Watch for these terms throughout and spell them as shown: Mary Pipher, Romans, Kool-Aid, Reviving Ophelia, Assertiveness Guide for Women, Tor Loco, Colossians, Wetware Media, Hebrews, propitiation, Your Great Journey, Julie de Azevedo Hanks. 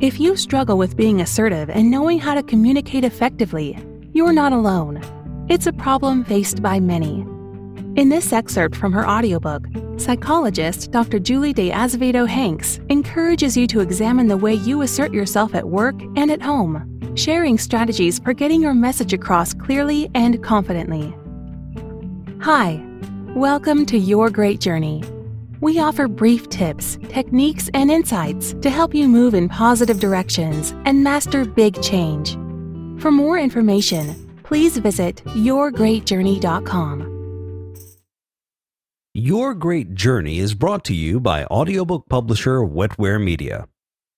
If you struggle with being assertive and knowing how to communicate effectively, you're not alone. It's a problem faced by many. In this excerpt from her audiobook, psychologist Dr. Julie de Azevedo Hanks encourages you to examine the way you assert yourself at work and at home, sharing strategies for getting your message across clearly and confidently. Hi, welcome to Your Great Journey. We offer brief tips, techniques, and insights to help you move in positive directions and master big change. For more information, please visit yourgreatjourney.com. Your Great Journey is brought to you by audiobook publisher Wetware Media.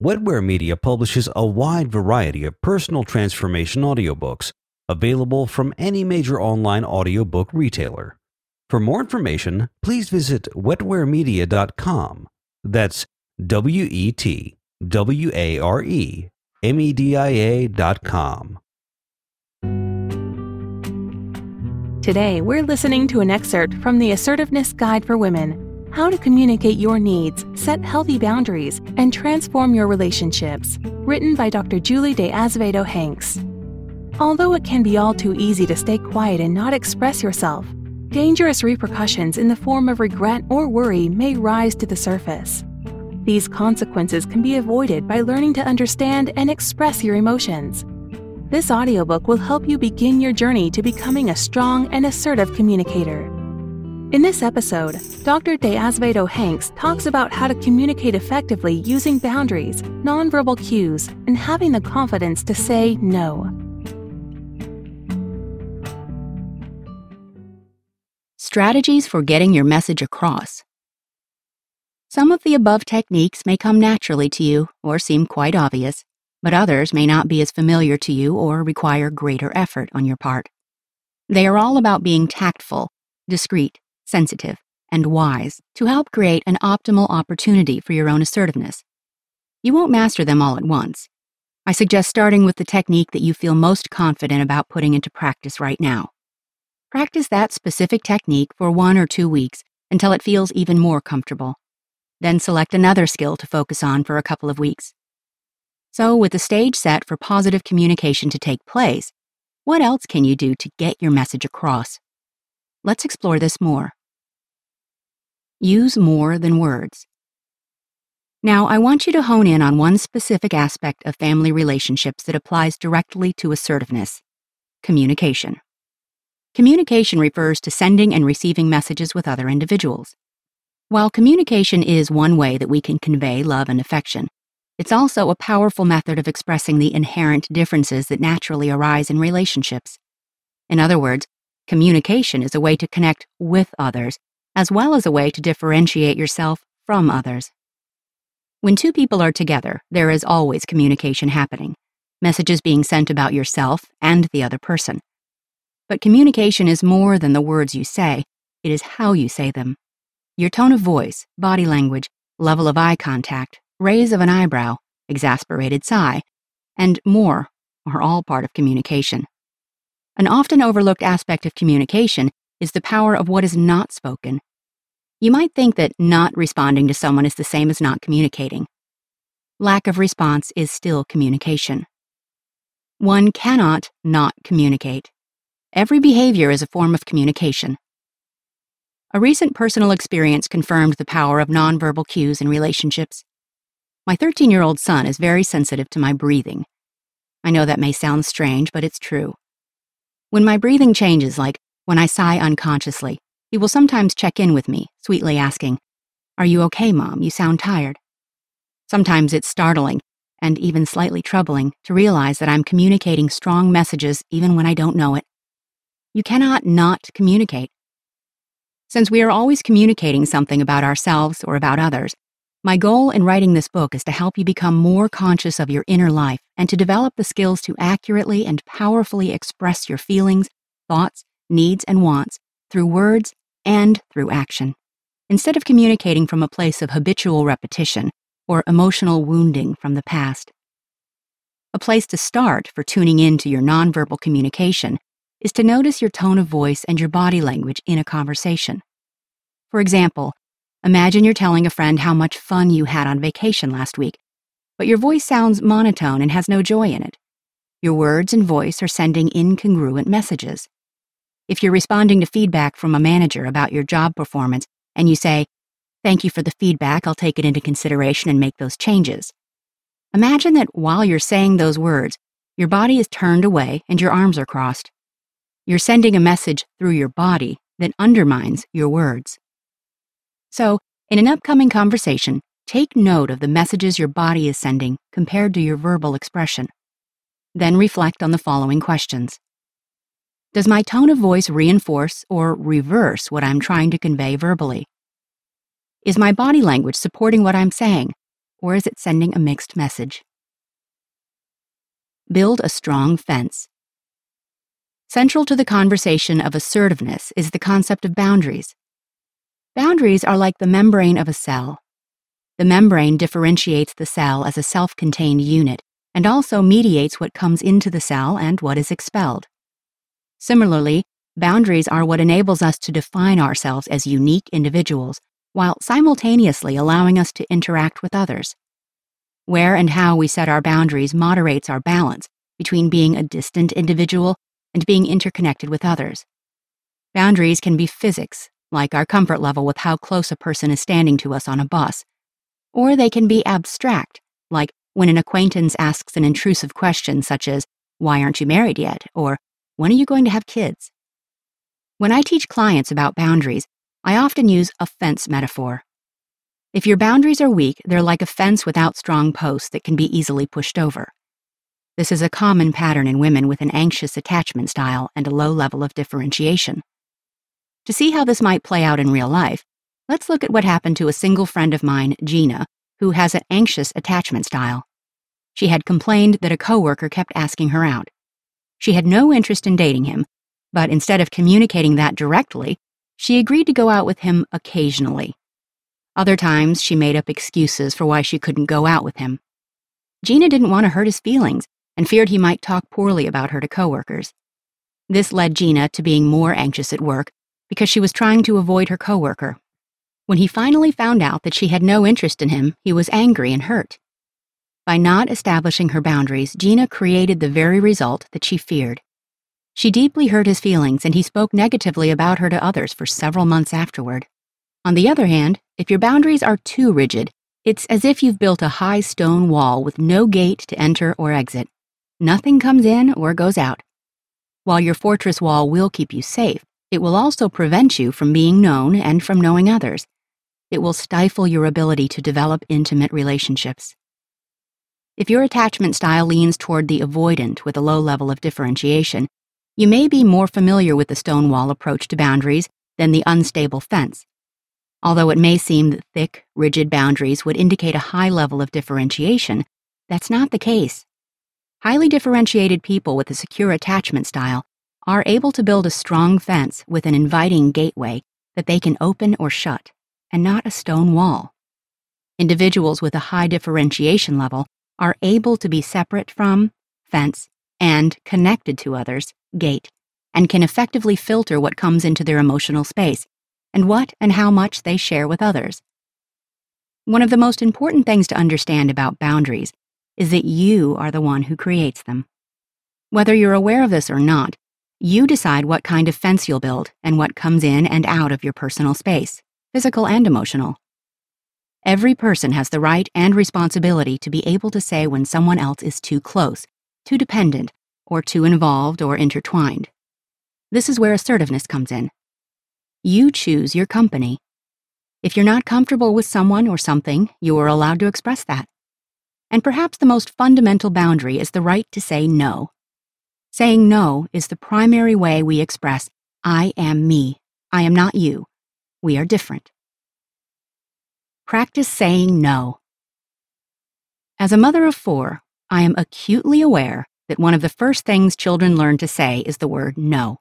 Wetware Media publishes a wide variety of personal transformation audiobooks available from any major online audiobook retailer. For more information, please visit wetwaremedia.com. That's WETWAREMEDIA.com. Today, we're listening to an excerpt from the Assertiveness Guide for Women, How to Communicate Your Needs, Set Healthy Boundaries, and Transform Your Relationships, written by Dr. Julie de Azevedo Hanks. Although it can be all too easy to stay quiet and not express yourself, dangerous repercussions in the form of regret or worry may rise to the surface. These consequences can be avoided by learning to understand and express your emotions. This audiobook will help you begin your journey to becoming a strong and assertive communicator. In this episode, Dr. de Azevedo Hanks talks about how to communicate effectively using boundaries, nonverbal cues, and having the confidence to say no. Strategies for getting your message across. Some of the above techniques may come naturally to you or seem quite obvious, but others may not be as familiar to you or require greater effort on your part. They are all about being tactful, discreet, sensitive, and wise to help create an optimal opportunity for your own assertiveness. You won't master them all at once. I suggest starting with the technique that you feel most confident about putting into practice right now. Practice that specific technique for 1 or 2 weeks until it feels even more comfortable. Then select another skill to focus on for a couple of weeks. So, with the stage set for positive communication to take place, what else can you do to get your message across? Let's explore this more. Use more than words. Now, I want you to hone in on one specific aspect of family relationships that applies directly to assertiveness: communication. Communication refers to sending and receiving messages with other individuals. While communication is one way that we can convey love and affection, it's also a powerful method of expressing the inherent differences that naturally arise in relationships. In other words, communication is a way to connect with others, as well as a way to differentiate yourself from others. When two people are together, there is always communication happening, messages being sent about yourself and the other person. But communication is more than the words you say. It is how you say them. Your tone of voice, body language, level of eye contact, raise of an eyebrow, exasperated sigh, and more are all part of communication. An often overlooked aspect of communication is the power of what is not spoken. You might think that not responding to someone is the same as not communicating. Lack of response is still communication. One cannot not communicate. Every behavior is a form of communication. A recent personal experience confirmed the power of nonverbal cues in relationships. My 13-year-old son is very sensitive to my breathing. I know that may sound strange, but it's true. When my breathing changes, like when I sigh unconsciously, he will sometimes check in with me, sweetly asking, "Are you okay, Mom? You sound tired." Sometimes it's startling and even slightly troubling to realize that I'm communicating strong messages even when I don't know it. You cannot not communicate. Since we are always communicating something about ourselves or about others, my goal in writing this book is to help you become more conscious of your inner life and to develop the skills to accurately and powerfully express your feelings, thoughts, needs, and wants through words and through action, instead of communicating from a place of habitual repetition or emotional wounding from the past. A place to start for tuning in to your nonverbal communication is to notice your tone of voice and your body language in a conversation. For example, imagine you're telling a friend how much fun you had on vacation last week, but your voice sounds monotone and has no joy in it. Your words and voice are sending incongruent messages. If you're responding to feedback from a manager about your job performance and you say, "Thank you for the feedback, I'll take it into consideration and make those changes," imagine that while you're saying those words, your body is turned away and your arms are crossed. You're sending a message through your body that undermines your words. So, in an upcoming conversation, take note of the messages your body is sending compared to your verbal expression. Then reflect on the following questions. Does my tone of voice reinforce or reverse what I'm trying to convey verbally? Is my body language supporting what I'm saying, or is it sending a mixed message? Build a strong fence. Central to the conversation of assertiveness is the concept of boundaries. Boundaries are like the membrane of a cell. The membrane differentiates the cell as a self-contained unit and also mediates what comes into the cell and what is expelled. Similarly, boundaries are what enables us to define ourselves as unique individuals, while simultaneously allowing us to interact with others. Where and how we set our boundaries moderates our balance between being a distant individual and being interconnected with others. Boundaries can be physics, like our comfort level with how close a person is standing to us on a bus, or they can be abstract, like when an acquaintance asks an intrusive question such as, "Why aren't you married yet?" or "When are you going to have kids?" When I teach clients about boundaries, I often use a fence metaphor. If your boundaries are weak, they're like a fence without strong posts that can be easily pushed over. This is a common pattern in women with an anxious attachment style and a low level of differentiation. To see how this might play out in real life, let's look at what happened to a single friend of mine, Gina, who has an anxious attachment style. She had complained that a coworker kept asking her out. She had no interest in dating him, but instead of communicating that directly, she agreed to go out with him occasionally. Other times, she made up excuses for why she couldn't go out with him. Gina didn't want to hurt his feelings and feared he might talk poorly about her to coworkers. This led Gina to being more anxious at work because she was trying to avoid her coworker. When he finally found out that she had no interest in him, he was angry and hurt. By not establishing her boundaries, Gina created the very result that she feared. She deeply hurt his feelings, and he spoke negatively about her to others for several months afterward. On the other hand, if your boundaries are too rigid, it's as if you've built a high stone wall with no gate to enter or exit. Nothing comes in or goes out. While your fortress wall will keep you safe, it will also prevent you from being known and from knowing others. It will stifle your ability to develop intimate relationships. If your attachment style leans toward the avoidant with a low level of differentiation, you may be more familiar with the stonewall approach to boundaries than the unstable fence. Although it may seem that thick, rigid boundaries would indicate a high level of differentiation, that's not the case. Highly differentiated people with a secure attachment style are able to build a strong fence with an inviting gateway that they can open or shut, and not a stone wall. Individuals with a high differentiation level are able to be separate from, fence, and connected to others, gate, and can effectively filter what comes into their emotional space and what and how much they share with others. One of the most important things to understand about boundaries is that you are the one who creates them. Whether you're aware of this or not, you decide what kind of fence you'll build and what comes in and out of your personal space, physical and emotional. Every person has the right and responsibility to be able to say when someone else is too close, too dependent, or too involved or intertwined. This is where assertiveness comes in. You choose your company. If you're not comfortable with someone or something, you are allowed to express that. And perhaps the most fundamental boundary is the right to say no. Saying no is the primary way we express, "I am me, I am not you, we are different." Practice saying no. As a mother of 4, I am acutely aware that one of the first things children learn to say is the word no.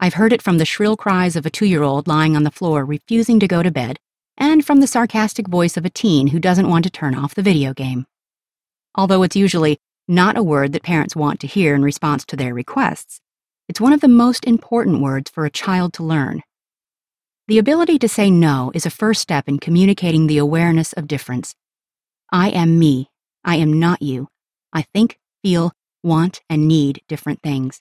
I've heard it from the shrill cries of a 2-year-old lying on the floor refusing to go to bed, and from the sarcastic voice of a teen who doesn't want to turn off the video game. Although it's usually not a word that parents want to hear in response to their requests, it's one of the most important words for a child to learn. The ability to say no is a first step in communicating the awareness of difference. I am me. I am not you. I think, feel, want, and need different things.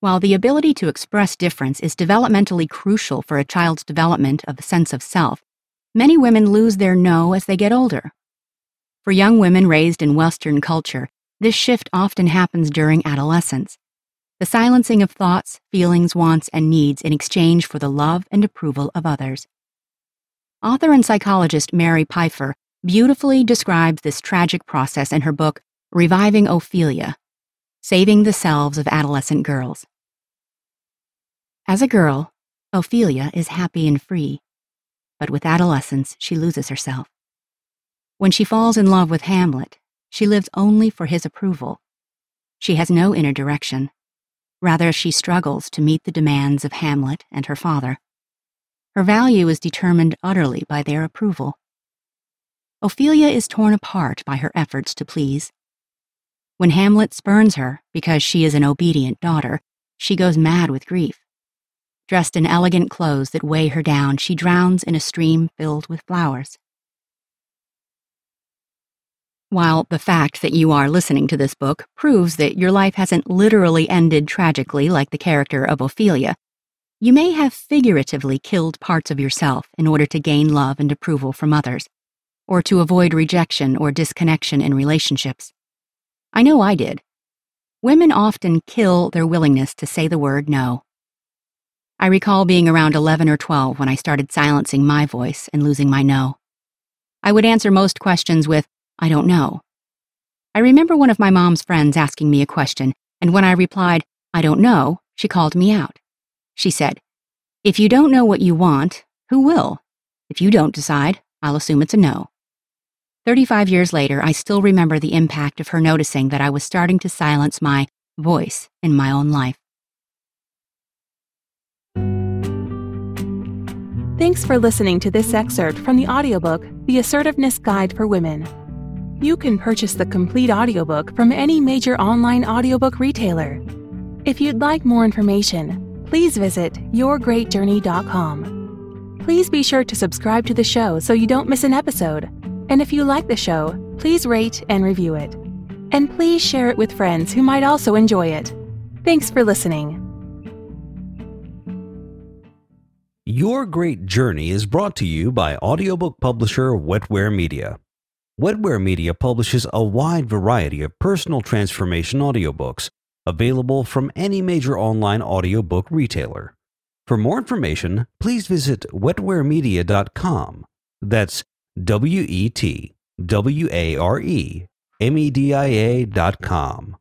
While the ability to express difference is developmentally crucial for a child's development of a sense of self, many women lose their no as they get older. For young women raised in Western culture, this shift often happens during adolescence. The silencing of thoughts, feelings, wants, and needs in exchange for the love and approval of others. Author and psychologist Mary Pipher beautifully describes this tragic process in her book, Reviving Ophelia, Saving the Selves of Adolescent Girls. As a girl, Ophelia is happy and free, but with adolescence, she loses herself. When she falls in love with Hamlet, she lives only for his approval. She has no inner direction. Rather, she struggles to meet the demands of Hamlet and her father. Her value is determined utterly by their approval. Ophelia is torn apart by her efforts to please. When Hamlet spurns her because she is an obedient daughter, she goes mad with grief. Dressed in elegant clothes that weigh her down, she drowns in a stream filled with flowers. While the fact that you are listening to this book proves that your life hasn't literally ended tragically like the character of Ophelia, you may have figuratively killed parts of yourself in order to gain love and approval from others, or to avoid rejection or disconnection in relationships. I know I did. Women often kill their willingness to say the word no. I recall being around 11 or 12 when I started silencing my voice and losing my no. I would answer most questions with, "I don't know." I remember one of my mom's friends asking me a question, and when I replied, "I don't know," she called me out. She said, "If you don't know what you want, who will? If you don't decide, I'll assume it's a no." 35 years later, I still remember the impact of her noticing that I was starting to silence my voice in my own life. Thanks for listening to this excerpt from the audiobook, The Assertiveness Guide for Women. You can purchase the complete audiobook from any major online audiobook retailer. If you'd like more information, please visit yourgreatjourney.com. Please be sure to subscribe to the show so you don't miss an episode. And if you like the show, please rate and review it. And please share it with friends who might also enjoy it. Thanks for listening. Your Great Journey is brought to you by audiobook publisher Wetware Media. Wetware Media publishes a wide variety of personal transformation audiobooks available from any major online audiobook retailer. For more information, please visit wetwaremedia.com. That's WetWaremedia.com.